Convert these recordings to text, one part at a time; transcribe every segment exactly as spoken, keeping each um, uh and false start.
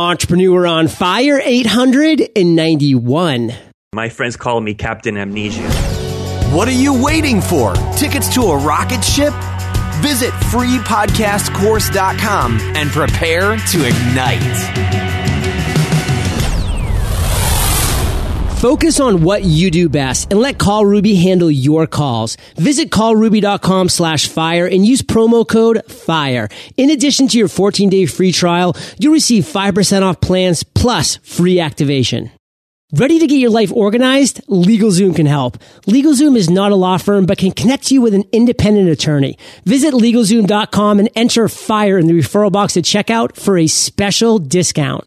Entrepreneur on Fire eight hundred ninety-one. My friends call me Captain Amnesia. What are you waiting for? Tickets to a rocket ship? Visit free podcast course dot com and prepare to ignite. Focus on what you do best and let CallRuby handle your calls. Visit call ruby dot com slash fire and use promo code FIRE. In addition to your fourteen day free trial, you'll receive five percent off plans plus free activation. Ready to get your life organized? LegalZoom can help. LegalZoom is not a law firm, but can connect you with an independent attorney. Visit legal zoom dot com and enter FIRE in the referral box at checkout for a special discount.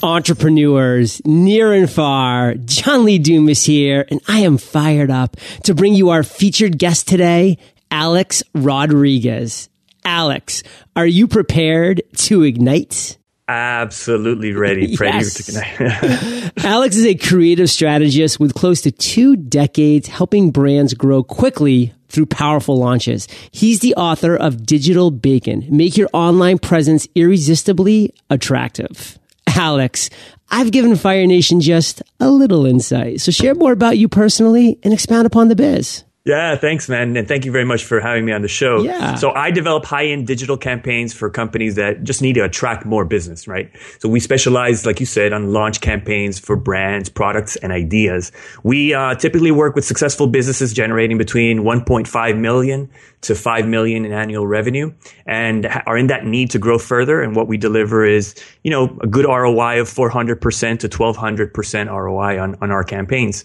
Entrepreneurs, near and far, John Lee Dumas here, and I am fired up to bring you our featured guest today, Alex Rodriguez. Alex, are you prepared to ignite? Absolutely ready, Freddie. Yes. Alex is a creative strategist with close to two decades helping brands grow quickly through powerful launches. He's the author of Digital Bacon, Make Your Online Presence Irresistibly Attractive. Alex, I've given Fire Nation just a little insight. So share more about you personally and expound upon the biz. Yeah, thanks, man. And thank you very much for having me on the show. Yeah. So I develop high-end digital campaigns for companies that just need to attract more business, right? So we specialize, like you said, on launch campaigns for brands, products, and ideas. We uh, typically work with successful businesses generating between one point five million to five million in annual revenue and are in that need to grow further. And what we deliver is, you know, a good R O I of four hundred percent to twelve hundred percent R O I on, on our campaigns.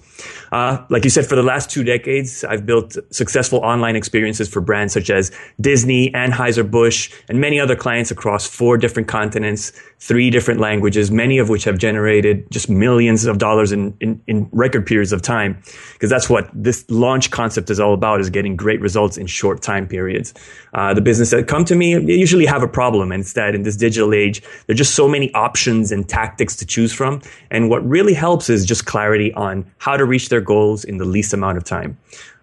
Uh, like you said, for the last two decades, I've built built successful online experiences for brands such as Disney, Anheuser-Busch, and many other clients across four different continents, three different languages, many of which have generated just millions of dollars in, in, in record periods of time, because that's what this launch concept is all about, is getting great results in short time periods. Uh, the business that come to me, they usually have a problem, and it's that in this digital age, there are just so many options and tactics to choose from, and what really helps is just clarity on how to reach their goals in the least amount of time.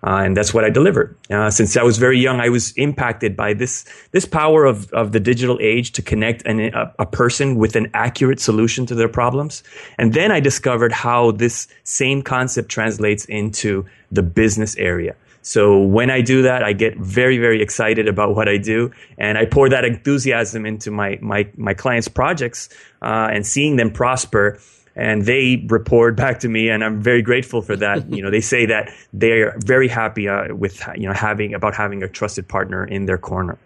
Uh, and that's what I delivered. Uh, since I was very young, I was impacted by this this power of, of the digital age to connect an, a, a person with an accurate solution to their problems. And then I discovered how this same concept translates into the business area. So when I do that, I get very, very excited about what I do. And I pour that enthusiasm into my, my, my clients' projects uh, and seeing them prosper. And they report back to me, and I'm very grateful for that. You know, they say that they're very happy uh, with, you know, having about having a trusted partner in their corner.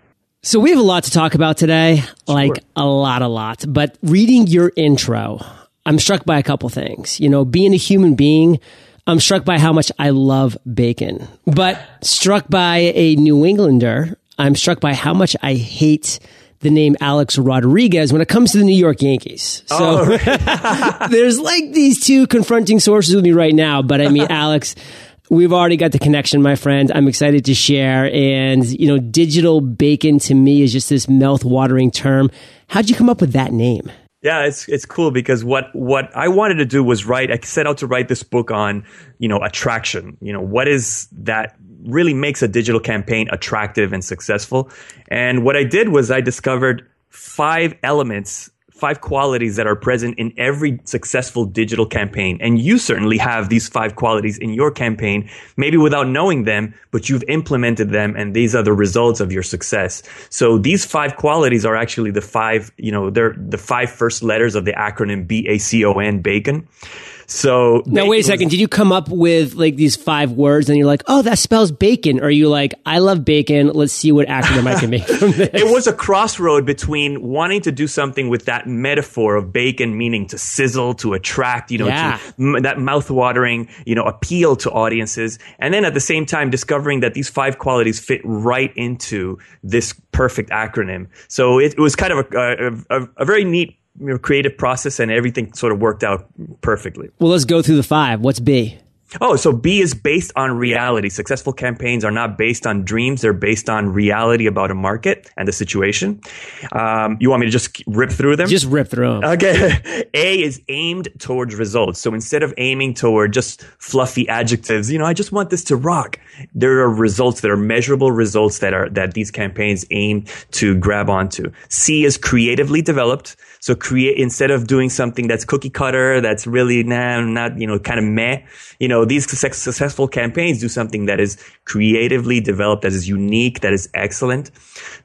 So we have a lot to talk about today, sure. like a lot, a lot. But reading your intro, I'm struck by a couple things. You know, being a human being, I'm struck by how much I love bacon. But struck by a New Englander, I'm struck by how much I hate the name Alex Rodriguez when it comes to the New York Yankees. So oh, right. There's like these two confronting sources with me right now. But I mean, Alex, we've already got the connection, my friend. I'm excited to share. And, you know, digital bacon to me is just this mouth-watering term. How'd you come up with that name? Yeah, it's it's cool because what, what I wanted to do was write, I set out to write this book on, you know, attraction. You know, what is that really makes a digital campaign attractive and successful? And what I did was I discovered five elements, five qualities that are present in every successful digital campaign. And you certainly have these five qualities in your campaign, maybe without knowing them, but you've implemented them and these are the results of your success. So these five qualities are actually the five, you know, they're the five first letters of the acronym B A C O N, bacon. So now, wait a second. Did you come up with like these five words and you're like, oh, that spells bacon? Or are you like, I love bacon. Let's see what acronym I can make from this. It was a crossroad between wanting to do something with that metaphor of bacon, meaning to sizzle, to attract, you know, yeah. to m- that mouthwatering, you know, appeal to audiences. And then at the same time, discovering that these five qualities fit right into this perfect acronym. So it, it was kind of a, a, a very neat creative process, and everything sort of worked out perfectly. Well, let's go through the five. What's B? Oh, so B is based on reality. Successful campaigns are not based on dreams. They're based on reality about a market and the situation. Um, you want me to just rip through them? Just rip through them. Okay. A is aimed towards results. So instead of aiming toward just fluffy adjectives, you know, I just want this to rock. There are results that are measurable results that are that these campaigns aim to grab onto. C is creatively developed. So create instead of doing something that's cookie cutter, that's really nah, not, you know, kind of meh, you know, these successful campaigns do something that is creatively developed, that is unique, that is excellent.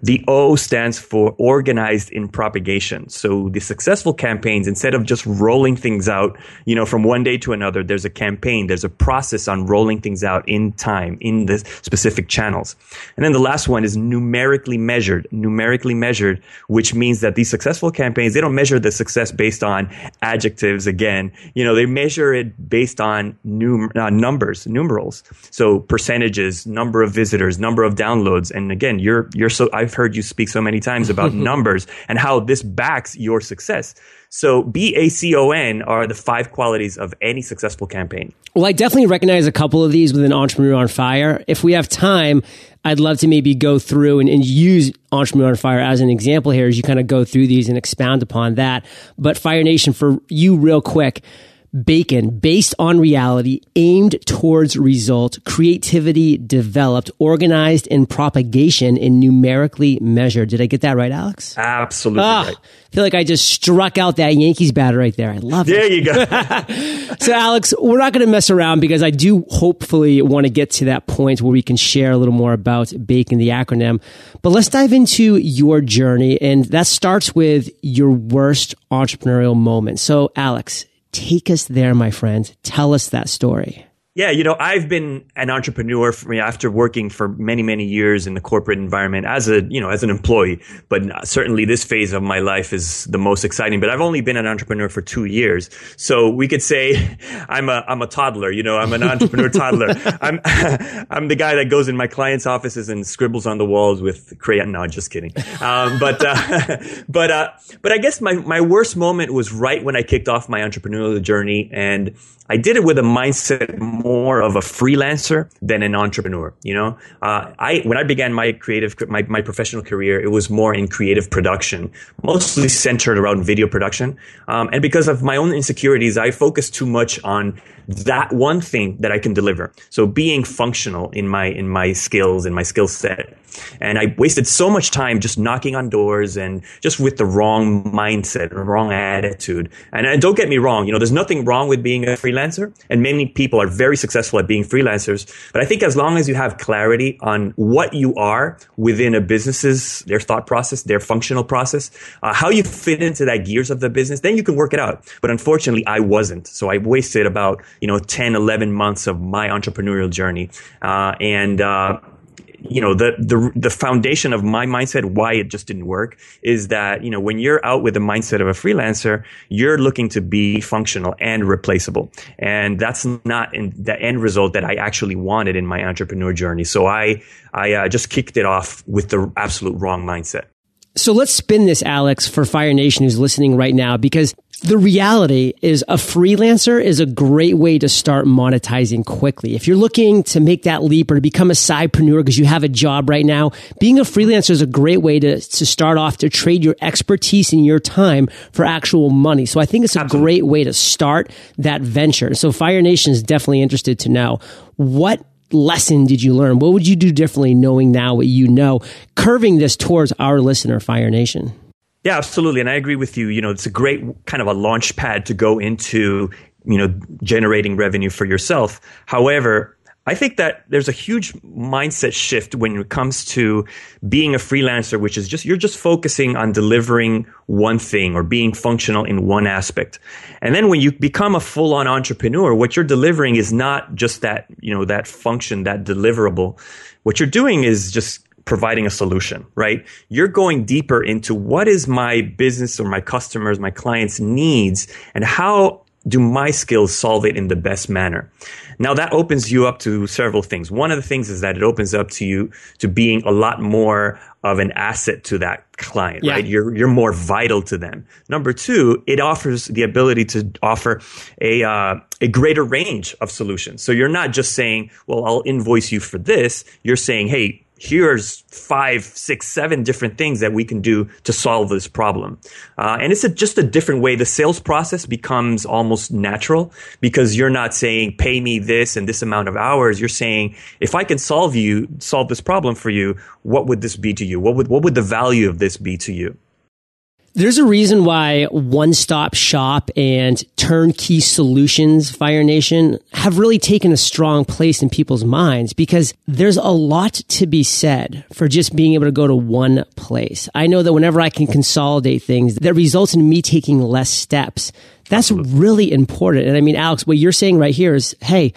The O stands for organized in propagation. So the successful campaigns, instead of just rolling things out, you know, from one day to another, there's a campaign, there's a process on rolling things out in time, in the specific channels. And then the last one is numerically measured, numerically measured, which means that these successful campaigns, they don't measure the success based on adjectives again. You know, they measure it based on num- uh, numbers, numerals. So percentages, number of visitors, number of downloads. And again, you're, you're so, I've heard you speak so many times about numbers and how this backs your success. So B A C O N are the five qualities of any successful campaign. Well, I definitely recognize a couple of these within Entrepreneur on Fire. If we have time, I'd love to maybe go through and, and use Entrepreneur on Fire as an example here as you kind of go through these and expound upon that. But Fire Nation, for you real quick, Bacon, based on reality, aimed towards result, creativity developed, organized in propagation, and numerically measured. Did I get that right, Alex? Absolutely. Oh, right. I feel like I just struck out that Yankees batter right there. I love there it. There you go. So, Alex, we're not going to mess around because I do hopefully want to get to that point where we can share a little more about Bacon, the acronym. But let's dive into your journey, and that starts with your worst entrepreneurial moment. So, Alex, take us there, my friend. Tell us that story. Yeah, you know, I've been an entrepreneur for, you know, after working for many, many years in the corporate environment as a, you know, as an employee. But certainly this phase of my life is the most exciting. But I've only been an entrepreneur for two years. So we could say I'm a, I'm a toddler, you know, I'm an entrepreneur toddler. I'm, I'm the guy that goes in my clients' offices and scribbles on the walls with crayon. No, just kidding. Um, but, uh, but, uh, but I guess my, my worst moment was right when I kicked off my entrepreneurial journey. And I did it with a mindset more of a freelancer than an entrepreneur. You know, uh, I when I began my creative, my, my professional career, it was more in creative production, mostly centered around video production. Um, and because of my own insecurities, I focused too much on that one thing that I can deliver. So being functional in my in my skills and my skill set. And I wasted so much time just knocking on doors and just with the wrong mindset, wrong attitude. And, and don't get me wrong, you know, there's nothing wrong with being a freelancer. And many people are very successful at being freelancers. But I think as long as you have clarity on what you are within a business's, their thought process, their functional process, uh, how you fit into that gears of the business, then you can work it out. But unfortunately, I wasn't. So I wasted about, you know, ten, eleven months of my entrepreneurial journey. Uh, and, uh, You know, the, the, the foundation of my mindset, why it just didn't work is that, you know, when you're out with the mindset of a freelancer, you're looking to be functional and replaceable. And that's not in the end result that I actually wanted in my entrepreneur journey. So I, I uh, just kicked it off with the absolute wrong mindset. So let's spin this, Alex, for Fire Nation who's listening right now, because the reality is a freelancer is a great way to start monetizing quickly. If you're looking to make that leap or to become a sidepreneur because you have a job right now, being a freelancer is a great way to, to start off to trade your expertise and your time for actual money. So I think it's a Absolutely. great way to start that venture. So Fire Nation is definitely interested to know what lesson did you learn? What would you do differently knowing now what you know, curving this towards our listener, Fire Nation? Yeah, absolutely. And I agree with you. You know, it's a great kind of a launch pad to go into, you know, generating revenue for yourself. However, I think that there's a huge mindset shift when it comes to being a freelancer, which is just you're just focusing on delivering one thing or being functional in one aspect. And then when you become a full-on entrepreneur, what you're delivering is not just that, you know, that function, that deliverable. What you're doing is just providing a solution, right? You're going deeper into what is my business or my customers, my clients' needs, and how do my skills solve it in the best manner? Now that opens you up to several things. One of the things is that it opens up to you to being a lot more of an asset to that client, yeah. right? You're, you're more vital to them. Number two, it offers the ability to offer a, uh, a greater range of solutions. So you're not just saying, well, I'll invoice you for this. You're saying, hey, here's five, six, seven different things that we can do to solve this problem. Uh, and it's a, just a different way. The sales process becomes almost natural because you're not saying, pay me this and this amount of hours. You're saying, if I can solve you, solve this problem for you, what would this be to you? What would, what would the value of this be to you? There's a reason why one-stop shop and turnkey solutions, Fire Nation, have really taken a strong place in people's minds, because there's a lot to be said for just being able to go to one place. I know that whenever I can consolidate things, that results in me taking less steps. That's really important. And I mean, Alex, what you're saying right here is, hey,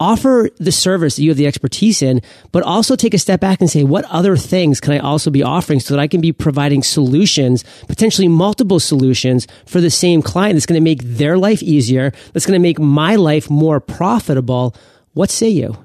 offer the service that you have the expertise in, but also take a step back and say, what other things can I also be offering so that I can be providing solutions, potentially multiple solutions for the same client that's going to make their life easier, that's going to make my life more profitable? What say you?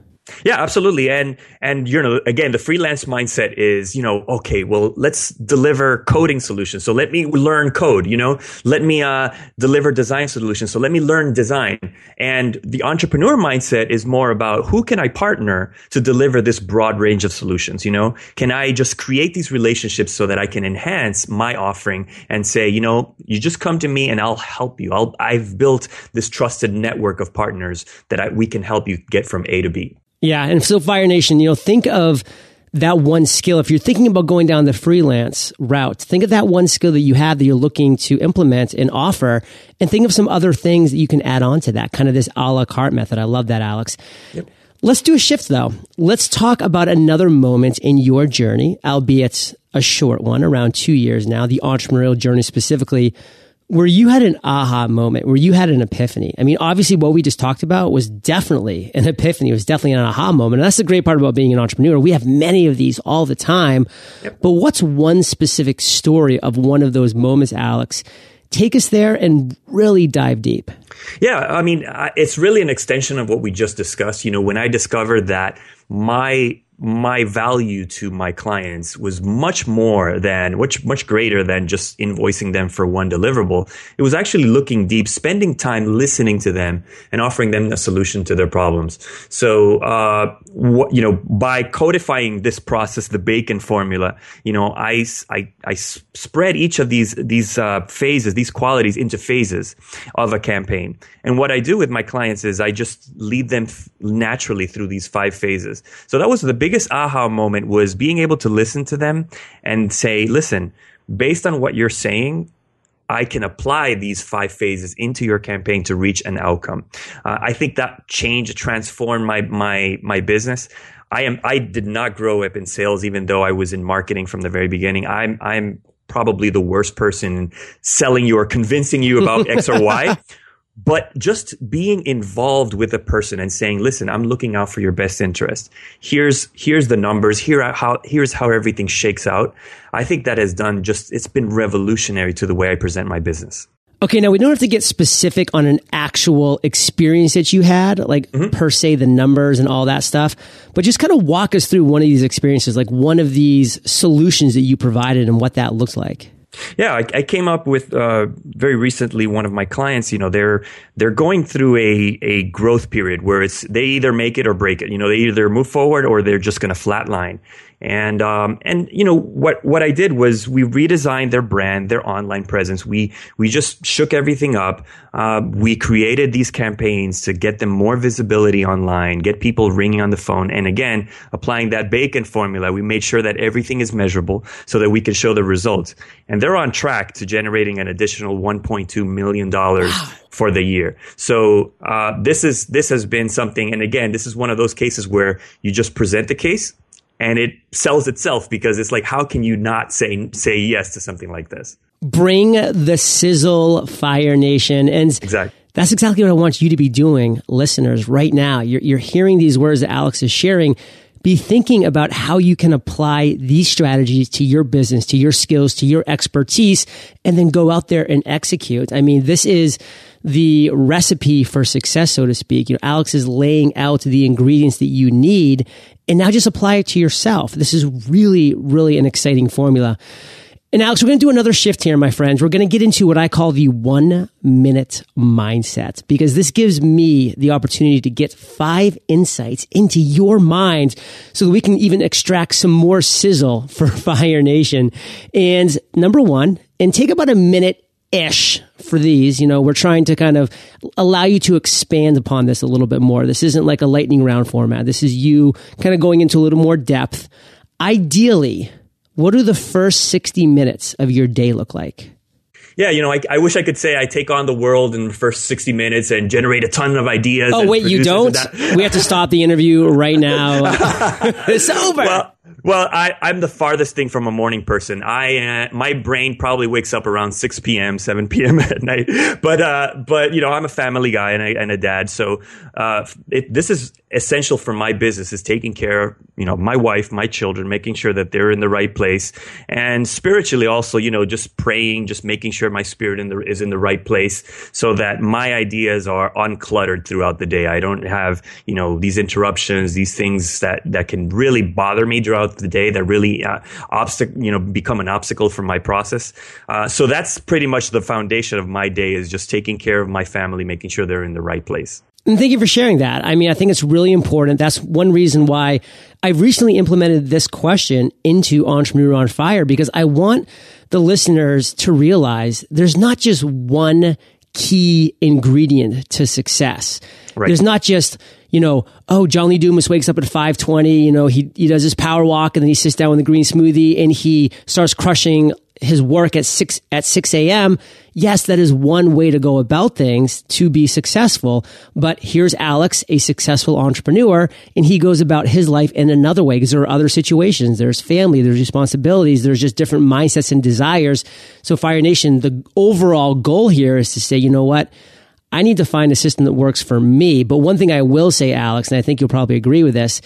Yeah, absolutely. And, and, you know, again, the freelance mindset is, you know, okay, well, let's deliver coding solutions. So let me learn code, you know, let me, uh, deliver design solutions. So let me learn design. And the entrepreneur mindset is more about, who can I partner to deliver this broad range of solutions? You know, can I just create these relationships so that I can enhance my offering and say, you know, you just come to me and I'll help you. I'll, I've built this trusted network of partners that I, we can help you get from A to B. Yeah. And so Fire Nation, you know, think of that one skill. If you're thinking about going down the freelance route, think of that one skill that you have that you're looking to implement and offer, and think of some other things that you can add on to that, kind of this a la carte method. I love that, Alex. Yep. Let's do a shift though. Let's talk about another moment in your journey, albeit a short one, around two years now, the entrepreneurial journey specifically, where you had an aha moment, where you had an epiphany. I mean, obviously what we just talked about was definitely an epiphany. It was definitely an aha moment. And that's the great part about being an entrepreneur. We have many of these all the time. Yep. But what's one specific story of one of those moments, Alex? Take us there and really dive deep. Yeah, I mean, it's really an extension of what we just discussed. You know, when I discovered that my my value to my clients was much more than, much, much greater than just invoicing them for one deliverable. It was actually looking deep, spending time listening to them and offering them a solution to their problems. So, uh, what, you know, by codifying this process, the Bacon formula, you know, I, I, I spread each of these, these, uh, phases, these qualities into phases of a campaign. And what I do with my clients is I just lead them f- naturally through these five phases. So that was the biggest aha moment, was being able to listen to them and say, listen, based on what you're saying, I can apply these five phases into your campaign to reach an outcome. Uh, I think that change transformed my, my, my business. I am, I did not grow up in sales, even though I was in marketing from the very beginning. I'm, I'm probably the worst person selling you or convincing you about X or Y. But just being involved with a person and saying, listen, I'm looking out for your best interest. Here's, here's the numbers. Here are how, here's how everything shakes out. I think that has done just, it's been revolutionary to the way I present my business. Okay. Now, we don't have to get specific on an actual experience that you had, like mm-hmm. per se, the numbers and all that stuff, but just kind of walk us through one of these experiences, like one of these solutions that you provided and what that looked like. Yeah, I, I came up with uh, very recently one of my clients. You know, they're they're going through a a growth period where it's they either make it or break it. You know, they either move forward or they're just going to flatline. And um and you know what what I did was we redesigned their brand, their online presence. We we just shook everything up. Uh, we created these campaigns to get them more visibility online, get people ringing on the phone, and again applying that Bacon formula. We made sure that everything is measurable so that we can show the results. And they're on track to generating an additional one point two million dollars for the year. So uh this is this has been something. And again, this is one of those cases where you just present the case and it sells itself, because it's like, how can you not say say yes to something like this? Bring the sizzle, Fire Nation. And exactly. That's exactly what I want you to be doing, listeners, right now. You're, you're hearing these words that Alex is sharing. be thinking about how you can apply these strategies to your business, to your skills, to your expertise, and then go out there and execute. I mean, this is the recipe for success, so to speak. You know, Alex is laying out the ingredients that you need, and now just apply it to yourself. This is really, really an exciting formula. And Alex, we're going to do another shift here, my friends. We're going to get into what I call the one-minute mindset, because this gives me the opportunity to get five insights into your mind so that we can even extract some more sizzle for Fire Nation. And number one, and take about a minute-ish for these. You know, we're trying to kind of allow you to expand upon this a little bit more. This isn't like a lightning round format. This is you kind of going into a little more depth. Ideally, what do the first sixty minutes of your day look like? Yeah, you know, I, I wish I could say I take on the world in the first sixty minutes and generate a ton of ideas. Oh, wait, you don't? We have to stop the interview right now. It's over. Well, well I, I'm the farthest thing from a morning person. I uh, my brain probably wakes up around six p.m., seven p.m. at night. But, uh, but you know, I'm a family guy and, I, and a dad. So uh, it, this is essential for my business, is taking care of, you know, my wife, my children, making sure that they're in the right place. And spiritually also, you know, just praying, just making sure my spirit in the, is in the right place so that my ideas are uncluttered throughout the day. I don't have, you know, these interruptions, these things that, that can really bother me throughout the day, that really, uh, obstacle, you know, become an obstacle for my process. Uh, so that's pretty much the foundation of my day, is just taking care of my family, making sure they're in the right place. And thank you for sharing that. I mean, I think it's really important. That's one reason why I've recently implemented this question into Entrepreneur on Fire, because I want the listeners to realize there's not just one key ingredient to success. Right. There's not just, you know, oh, John Lee Dumas wakes up at five twenty, you know, he, he does his power walk and then he sits down with a green smoothie and he starts crushing his work at six a.m. Yes, that is one way to go about things to be successful. But here's Alex, a successful entrepreneur, and he goes about his life in another way, because there are other situations. There's family, there's responsibilities, there's just different mindsets and desires. So Fire Nation, the overall goal here is to say, you know what? I need to find a system that works for me. But one thing I will say, Alex, and I think you'll probably agree with this,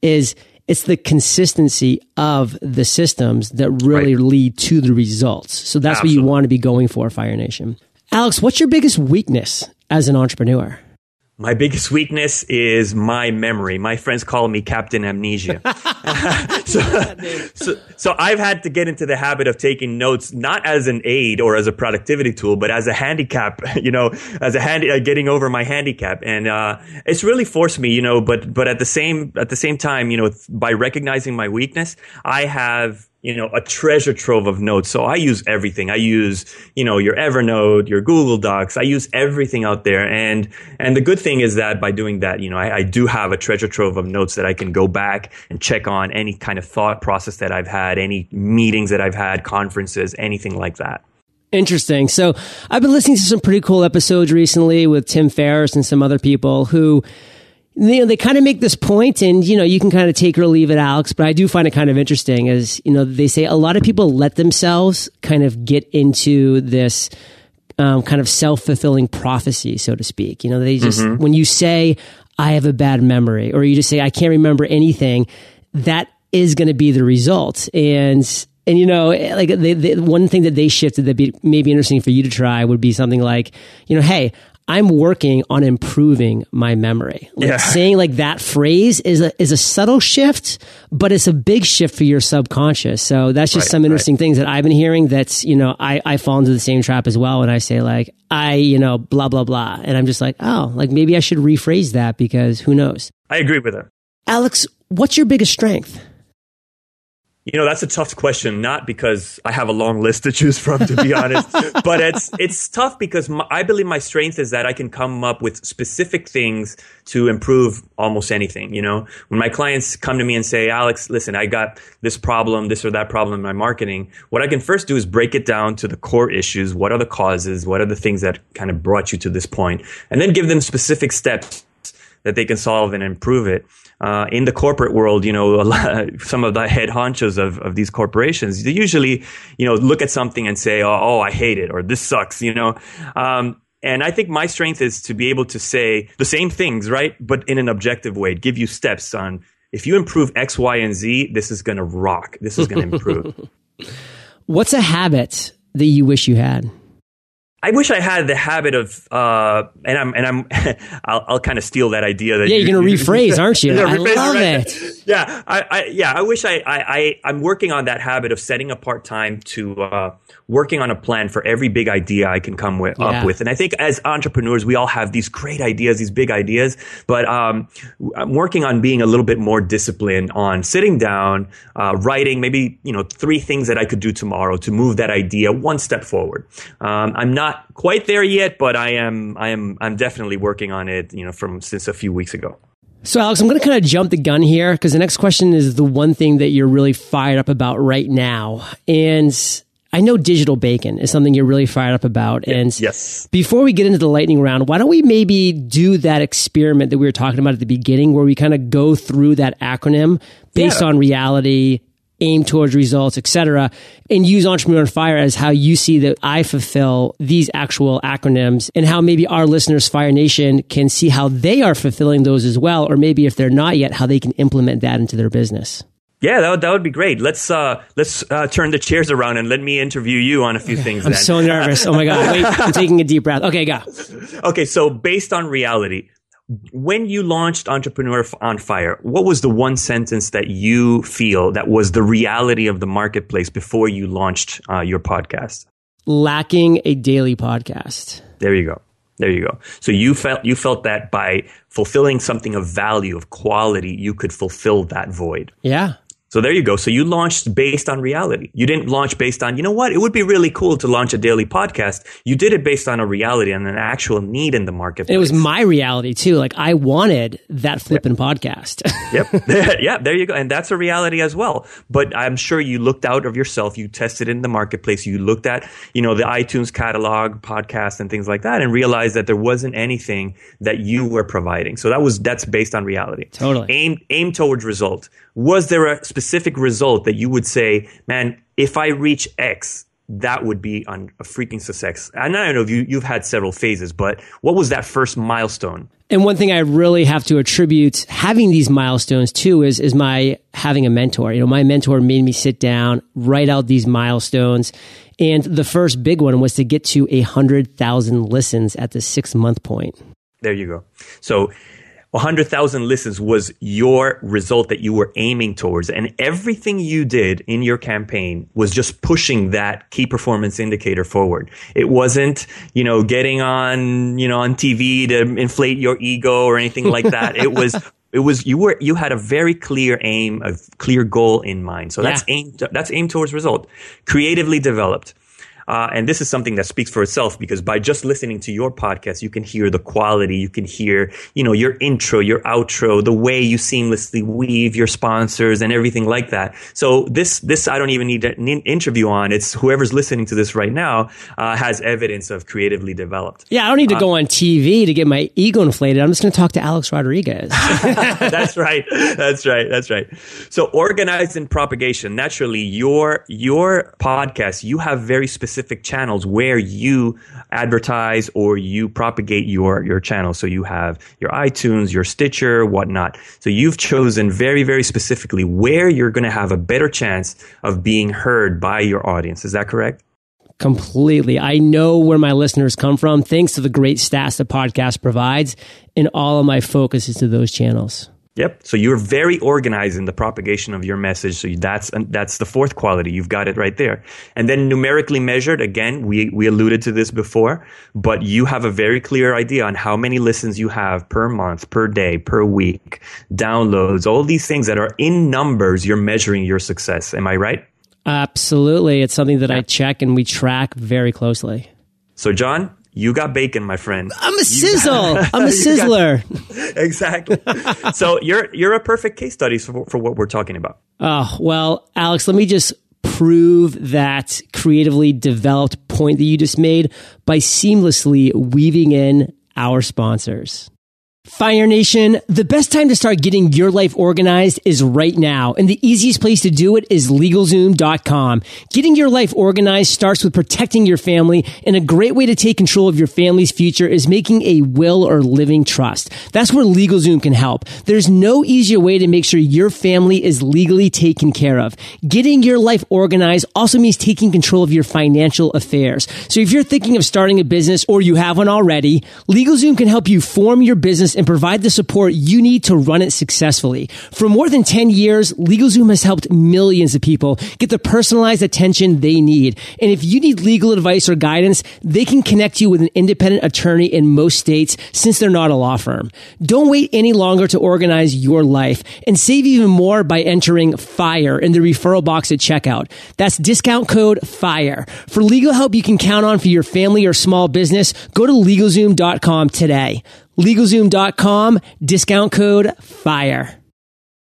is it's the consistency of the systems that really right. lead to the results. So that's Absolutely. What you want to be going for, Fire Nation. Alex, what's your biggest weakness as an entrepreneur? My biggest weakness is my memory. My friends call me Captain Amnesia. so, so, so I've had to get into the habit of taking notes, not as an aid or as a productivity tool, but as a handicap, you know, as a hand, uh, getting over my handicap. And, uh, it's really forced me, you know, but, but at the same, at the same time, you know, by recognizing my weakness, I have, you know, a treasure trove of notes. So I use everything. I use, you know, your Evernote, your Google Docs. I use everything out there. And, and the good thing is that by doing that, you know, I, I do have a treasure trove of notes that I can go back and check on any kind of thought process that I've had, any meetings that I've had, conferences, anything like that. Interesting. So I've been listening to some pretty cool episodes recently with Tim Ferriss and some other people who, you know, they kind of make this point, and, you know, you can kind of take or leave it, Alex, but I do find it kind of interesting, as, you know, they say a lot of people let themselves kind of get into this um, kind of self-fulfilling prophecy, so to speak. You know, they just, mm-hmm. when you say, I have a bad memory, or you just say, I can't remember anything, that is going to be the result. And, and you know, like they, they, one thing that they shifted that be maybe interesting for you to try would be something like, you know, hey, I'm working on improving my memory. Like yeah. Saying like that phrase is a, is a subtle shift, but it's a big shift for your subconscious. So that's just right, some interesting right. things that I've been hearing. That's, you know, I, I fall into the same trap as well. And I say like, I, you know, blah, blah, blah. And I'm just like, oh, like maybe I should rephrase that, because who knows? I agree with her. Alex, what's your biggest strength? You know, that's a tough question, not because I have a long list to choose from, to be honest, but it's it's tough because my, I believe my strength is that I can come up with specific things to improve almost anything. You know, when my clients come to me and say, Alex, listen, I got this problem, this or that problem in my marketing, what I can first do is break it down to the core issues. What are the causes? What are the things that kind of brought you to this point? And then give them specific steps that they can solve and improve it. Uh, in the corporate world, you know, a lot, some of the head honchos of, of these corporations, they usually, you know, look at something and say, oh, oh I hate it, or this sucks, you know. Um, and I think my strength is to be able to say the same things, right, but in an objective way, give you steps on if you improve X, Y, and Z, this is going to rock. This is going to improve. What's a habit that you wish you had? I wish I had the habit of, uh, and I'm, and I'm, I'll, I'll kind of steal that idea that yeah, you're going to rephrase, aren't you? you know, I rephrase, love right? it. Yeah, I, I, yeah, I wish I, I, I, I'm working on that habit of setting apart time to uh, working on a plan for every big idea I can come with, yeah. up with. And I think as entrepreneurs, we all have these great ideas, these big ideas, but um, I'm working on being a little bit more disciplined on sitting down, uh, writing maybe you know three things that I could do tomorrow to move that idea one step forward. Um, I'm not. Not quite there yet, but I am. I am. I'm definitely working on it. You know, from since a few weeks ago. So, Alex, I'm going to kind of jump the gun here because the next question is the one thing that you're really fired up about right now, and I know digital bacon is something you're really fired up about. And yes. Before we get into the lightning round, why don't we maybe do that experiment that we were talking about at the beginning, where we kind of go through that acronym based yeah. on reality. Aim towards results, et cetera, and use Entrepreneur on Fire as how you see that I fulfill these actual acronyms and how maybe our listeners, Fire Nation, can see how they are fulfilling those as well, or maybe if they're not yet, how they can implement that into their business. Yeah, that would, that would be great. Let's uh, let's uh, turn the chairs around and let me interview you on a few okay. things. I'm then. so nervous. Oh my God. Wait, I'm taking a deep breath. Okay, go. Okay, so based on reality, when you launched Entrepreneur on Fire, what was the one sentence that you feel that was the reality of the marketplace before you launched uh, your podcast? Lacking a daily podcast. There you go. There you go. So you felt you felt that by fulfilling something of value, of quality, you could fulfill that void. Yeah. So there you go. So you launched based on reality. You didn't launch based on, you know what, it would be really cool to launch a daily podcast. You did it based on a reality and an actual need in the marketplace. It was my reality too. Like I wanted that flipping yep. podcast. yep. Yeah, there you go. And that's a reality as well. But I'm sure you looked out of yourself. You tested in the marketplace. You looked at, you know, the iTunes catalog, podcasts and things like that and realized that there wasn't anything that you were providing. So that was, that's based on reality. Totally. Aim, aim towards result. Was there a specific specific result that you would say, man, if I reach X, that would be on a freaking success? And I don't know if you, you've had several phases, but what was that first milestone? And one thing I really have to attribute having these milestones to is, is my having a mentor. You know, my mentor made me sit down, write out these milestones. And the first big one was to get to one hundred thousand listens at the six month point. There you go. So one hundred thousand listens was your result that you were aiming towards. And everything you did in your campaign was just pushing that key performance indicator forward. It wasn't, you know, getting on, you know, on T V to inflate your ego or anything like that. It was, it was, you were, you had a very clear aim, a clear goal in mind. So yeah. that's aimed, that's aimed towards result. Creatively developed. Uh, and this is something that speaks for itself because by just listening to your podcast, you can hear the quality, you can hear, you know, your intro, your outro, the way you seamlessly weave your sponsors and everything like that. So this, this I don't even need an interview on. It's whoever's listening to this right now uh, has evidence of creatively developed. Yeah, I don't need to uh, go on T V to get my ego inflated. I'm just going to talk to Alex Rodriguez. That's right. That's right. That's right. So organized and propagation. Naturally, your your podcast, you have very specific specific channels where you advertise or you propagate your your channel. So you have your iTunes, your Stitcher, whatnot. So you've chosen very, very specifically where you're going to have a better chance of being heard by your audience. Is that correct? Completely. I know where my listeners come from thanks to the great stats the podcast provides, and all of my focus is to those channels. Yep. So you're very organized in the propagation of your message. So that's that's the fourth quality. You've got it right there. And then numerically measured, again, we, we alluded to this before, but you have a very clear idea on how many listens you have per month, per day, per week, downloads, all these things that are in numbers, you're measuring your success. Am I right? Absolutely. It's something that I check and we track very closely. So, John, you got bacon, my friend. I'm a sizzle. Got, I'm a sizzler. Got, exactly. So you're you're a perfect case study for, for what we're talking about. Oh, well, Alex, let me just prove that creatively developed point that you just made by seamlessly weaving in our sponsors. Fire Nation, the best time to start getting your life organized is right now, and the easiest place to do it is LegalZoom dot com. Getting your life organized starts with protecting your family, and a great way to take control of your family's future is making a will or living trust. That's where LegalZoom can help. There's no easier way to make sure your family is legally taken care of. Getting your life organized also means taking control of your financial affairs. So if you're thinking of starting a business or you have one already, LegalZoom can help you form your business and provide the support you need to run it successfully. For more than ten years, LegalZoom has helped millions of people get the personalized attention they need. And if you need legal advice or guidance, they can connect you with an independent attorney in most states since they're not a law firm. Don't wait any longer to organize your life and save even more by entering FIRE in the referral box at checkout. That's discount code FIRE. For legal help you can count on for your family or small business, go to LegalZoom dot com today. LegalZoom dot com, discount code FIRE.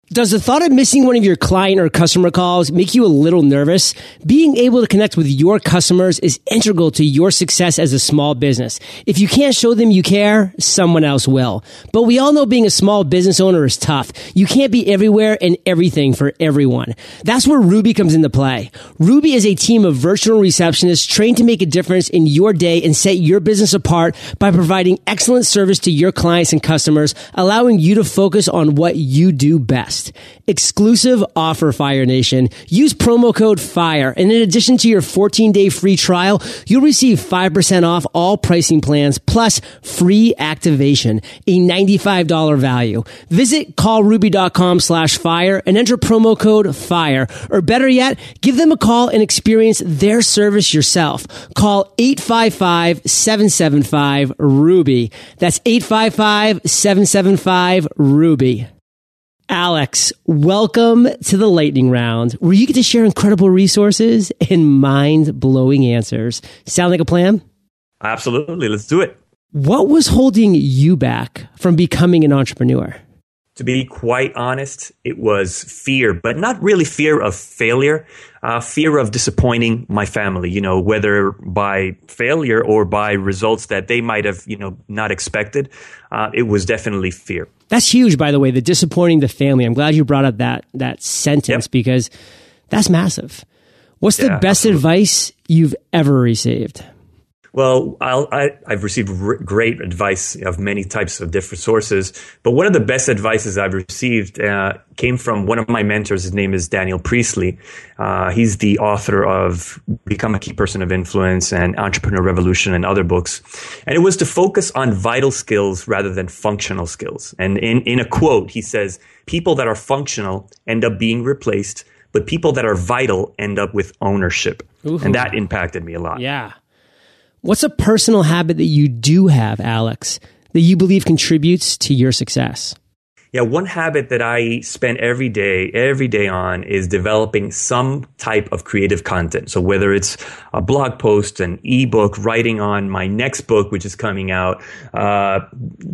Does the thought of missing one of your client or customer calls make you a little nervous? Being able to connect with your customers is integral to your success as a small business. If you can't show them you care, someone else will. But we all know being a small business owner is tough. You can't be everywhere and everything for everyone. That's where Ruby comes into play. Ruby is a team of virtual receptionists trained to make a difference in your day and set your business apart by providing excellent service to your clients and customers, allowing you to focus on what you do best. Exclusive offer, Fire Nation. Use promo code FIRE, and in addition to your fourteen day free trial, you'll receive five percent off all pricing plans, plus free activation, a ninety-five dollars value. Visit call ruby dot com slash fire and enter promo code FIRE, or better yet, give them a call and experience their service yourself. Call eight five five, seven seven five, RUBY. That's eight five five, seven seven five, RUBY. Alex, welcome to the lightning round, where you get to share incredible resources and mind-blowing answers. Sound like a plan? Absolutely. Let's do it. What was holding you back from becoming an entrepreneur? To be quite honest, it was fear, but not really fear of failure, uh, fear of disappointing my family, you know, whether by failure or by results that they might have, you know, not expected. Uh, it was definitely fear. That's huge, by the way, the disappointing the family. I'm glad you brought up that that sentence, yep, because that's massive. What's yeah, the best absolutely. advice you've ever received? Well, I'll, I, I've received r- great advice of many types of different sources, but one of the best advices I've received uh, came from one of my mentors. His name is Daniel Priestley. Uh, he's the author of Become a Key Person of Influence and Entrepreneur Revolution and other books. And it was to focus on vital skills rather than functional skills. And in, in a quote, he says, "People that are functional end up being replaced, but people that are vital end up with ownership." Ooh. And that impacted me a lot. Yeah. What's a personal habit that you do have, Alex, that you believe contributes to your success? Yeah, one habit that I spend every day, every day on is developing some type of creative content. So whether it's a blog post, an ebook, writing on my next book, which is coming out, uh,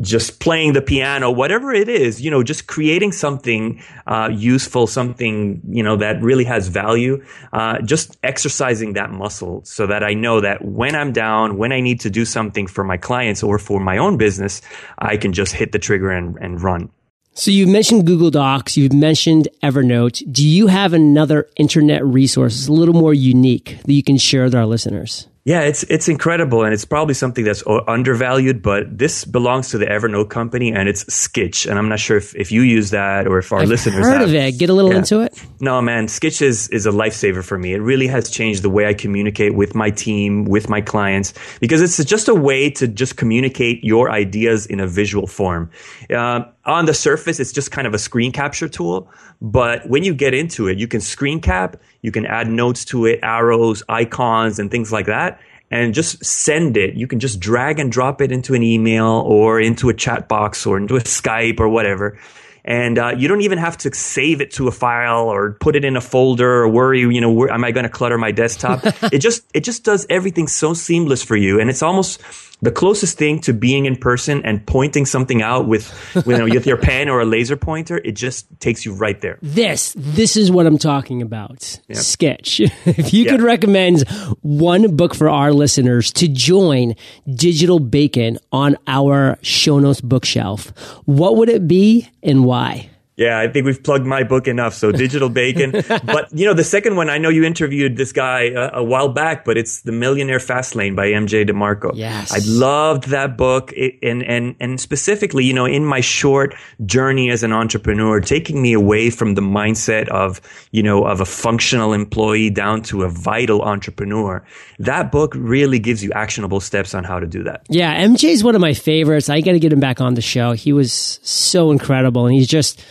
just playing the piano, whatever it is, you know, just creating something uh, useful, something, you know, that really has value, uh, just exercising that muscle so that I know that when I'm down, when I need to do something for my clients or for my own business, I can just hit the trigger and, and run. So you've mentioned Google Docs, you've mentioned Evernote. Do you have another internet resource, a little more unique, that you can share with our listeners? Yeah, it's it's incredible, and it's probably something that's undervalued, but this belongs to the Evernote company, and it's Skitch. And I'm not sure if, if you use that or if our I've listeners heard have. of it. Get a little yeah. into it? No, man, Skitch is, is a lifesaver for me. It really has changed the way I communicate with my team, with my clients, because it's just a way to just communicate your ideas in a visual form. Uh, on the surface, it's just kind of a screen capture tool, but when you get into it, you can screen cap, you can add notes to it, arrows, icons, and things like that, and just send it. You can just drag and drop it into an email or into a chat box or into a Skype or whatever. And uh, you don't even have to save it to a file or put it in a folder or worry, you know, where, am I going to clutter my desktop? it just it just does everything so seamless for you. And it's almost The closest thing to being in person and pointing something out with, you know, with your pen or a laser pointer, it just takes you right there. This, this is what I'm talking about. Yep. Sketch. If you yep. could recommend one book for our listeners to join Digital Bacon on our show notes bookshelf, what would it be and why? Yeah, I think we've plugged my book enough. So Digital Bacon. But, you know, the second one, I know you interviewed this guy a, a while back, but it's The Millionaire Fast Lane by M J DeMarco. Yes. I loved that book. It, and, and, and specifically, you know, in my short journey as an entrepreneur, taking me away from the mindset of, you know, of a functional employee down to a vital entrepreneur. That book really gives you actionable steps on how to do that. Yeah, M J's one of my favorites. I got to get him back on the show. He was so incredible. And he's just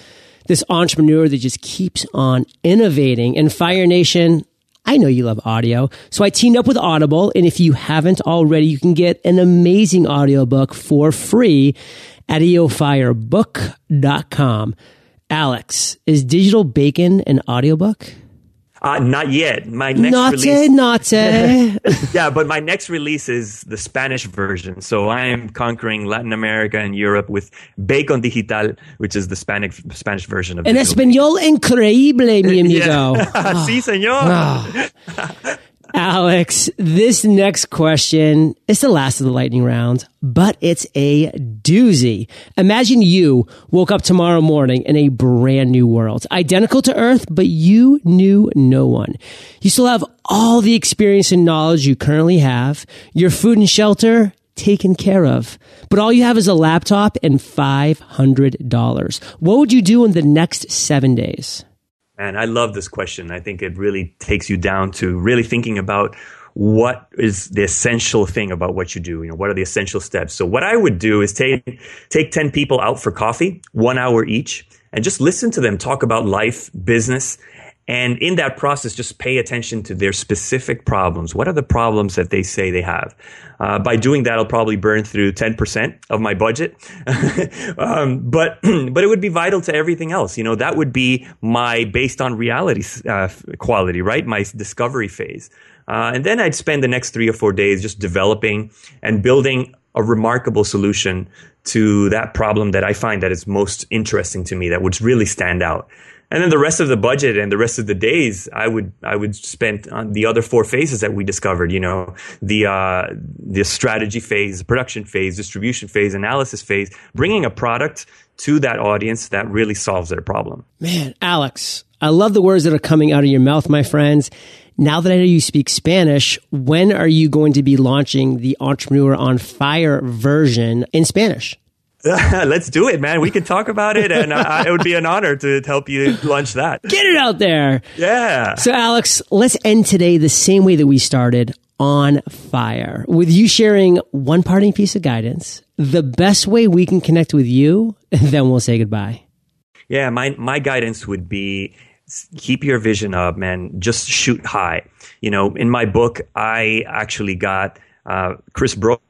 this entrepreneur that just keeps on innovating. And Fire Nation, I know you love audio. So I teamed up with Audible. And if you haven't already, you can get an amazing audiobook for free at e o fire book dot com. Alex, is Digital Bacon an audiobook? Uh, not yet. My next not release. Not it, not it. Yeah, but my next release is the Spanish version. So I am conquering Latin America and Europe with Bacon Digital, which is the Spanish Spanish version of it. En español increíble, mi amigo. Sí, señor. Alex, this next question is the last of the lightning round, but it's a doozy. Imagine you woke up tomorrow morning in a brand new world, identical to Earth, but you knew no one. You still have all the experience and knowledge you currently have, your food and shelter taken care of, but all you have is a laptop and five hundred dollars. What would you do in the next seven days? And I love this question. I think it really takes you down to really thinking about what is the essential thing about what you do. You know, what are the essential steps? So what I would do is take take ten people out for coffee, one hour each, and just listen to them talk about life, business. And in that process, just pay attention to their specific problems. What are the problems that they say they have? Uh, by doing that, I'll probably burn through ten percent of my budget. um, but but it would be vital to everything else. You know, that would be my based on reality uh, quality, right? My discovery phase. Uh, and then I'd spend the next three or four days just developing and building a remarkable solution to that problem that I find that is most interesting to me, that would really stand out. And then the rest of the budget and the rest of the days, I would I would spend on the other four phases that we discovered. You know, the uh, the strategy phase, production phase, distribution phase, analysis phase, bringing a product to that audience that really solves their problem. Man, Alex, I love the words that are coming out of your mouth, my friends. Now that I know you speak Spanish, when are you going to be launching the Entrepreneur on Fire version in Spanish? Let's do it, man. We can talk about it, and uh, it would be an honor to help you launch that. Get it out there. Yeah. So, Alex, let's end today the same way that we started, on fire, with you sharing one parting piece of guidance, the best way we can connect with you, and then we'll say goodbye. Yeah, my, my guidance would be keep your vision up, man. Just shoot high. You know, in my book, I actually got uh, Chris Brooks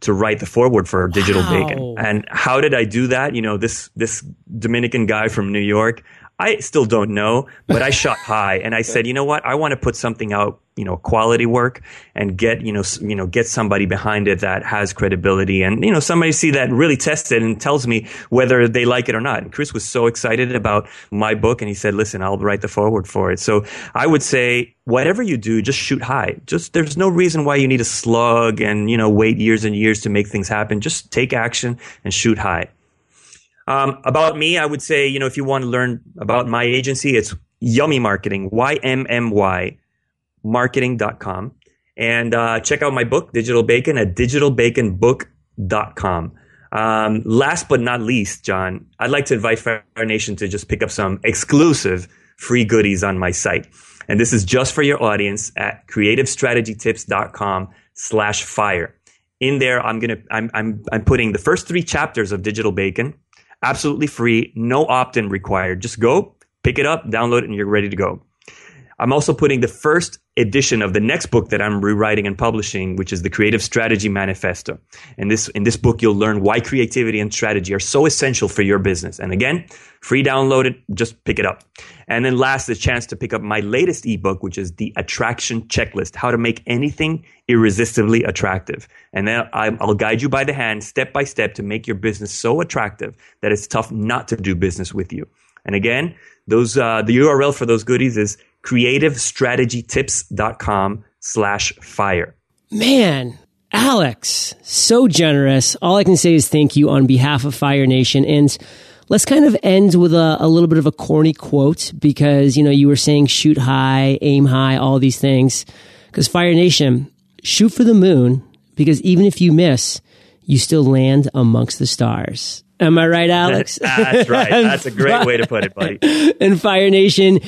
to write the foreword for Digital wow. Bacon. And how did I do that? You know, this this Dominican guy from New York, I still don't know, but I shot high and I said, you know what? I want to put something out, you know, quality work, and get, you know, you know, get somebody behind it that has credibility, and, you know, somebody see that really tests it and tells me whether they like it or not. And Chris was so excited about my book, and he said, listen, I'll write the foreword for it. So I would say, whatever you do, just shoot high. Just, there's no reason why you need to slug and, you know, wait years and years to make things happen. Just take action and shoot high. Um, about me, I would say, you know, if you want to learn about my agency, it's YUMMY Marketing, Y M M Y marketing dot com. And uh, check out my book, Digital Bacon, at digital bacon book dot com. Um, last but not least, John, I'd like to invite Fire Nation to just pick up some exclusive free goodies on my site. And this is just for your audience at creative strategy tips dot com slash fire. In there, I'm gonna I'm I'm I'm putting the first three chapters of Digital Bacon. Absolutely free, no opt-in required. Just go, pick it up, download it, and you're ready to go. I'm also putting the first edition of the next book that I'm rewriting and publishing, which is the Creative Strategy Manifesto. And this, in this book, you'll learn why creativity and strategy are so essential for your business. And again, free download it, just pick it up. And then last, the chance to pick up my latest ebook, which is the Attraction Checklist, how to make anything irresistibly attractive. And then I'll guide you by the hand, step by step, to make your business so attractive that it's tough not to do business with you. And again, those uh, the U R L for those goodies is creative strategy tips dot com slash fire. Man, Alex, so generous. All I can say is thank you on behalf of Fire Nation. And let's kind of end with a, a little bit of a corny quote, because, you know, you were saying shoot high, aim high, all these things. Because Fire Nation, shoot for the moon, because even if you miss, you still land amongst the stars. Am I right, Alex? That's right. That's a great way to put it, buddy. And Fire Nation,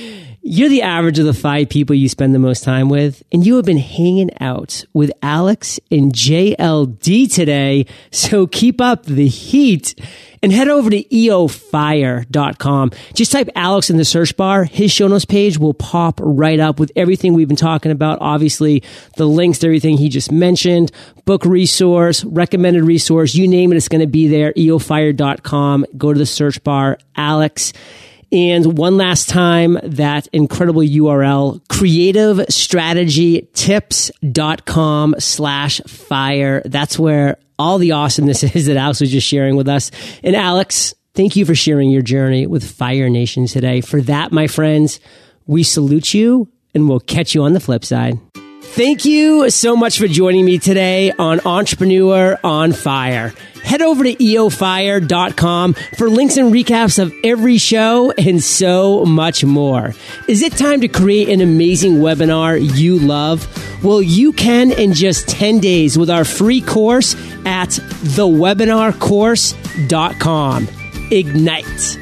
you're the average of the five people you spend the most time with, and you have been hanging out with Alex and J L D today. So keep up the heat and head over to e o fire dot com. Just type Alex in the search bar. His show notes page will pop right up with everything we've been talking about. Obviously, the links to everything he just mentioned, book resource, recommended resource, you name it, it's going to be there, e o fire dot com. Go to the search bar, Alex. And one last time, that incredible U R L, creative strategy tips dot com slash fire. That's where all the awesomeness is that Alex was just sharing with us. And Alex, thank you for sharing your journey with Fire Nation today. For that, my friends, we salute you, and we'll catch you on the flip side. Thank you so much for joining me today on Entrepreneur on Fire. Head over to e o fire dot com for links and recaps of every show and so much more. Is it time to create an amazing webinar you love? Well, you can in just ten days with our free course at the webinar course dot com. Ignite.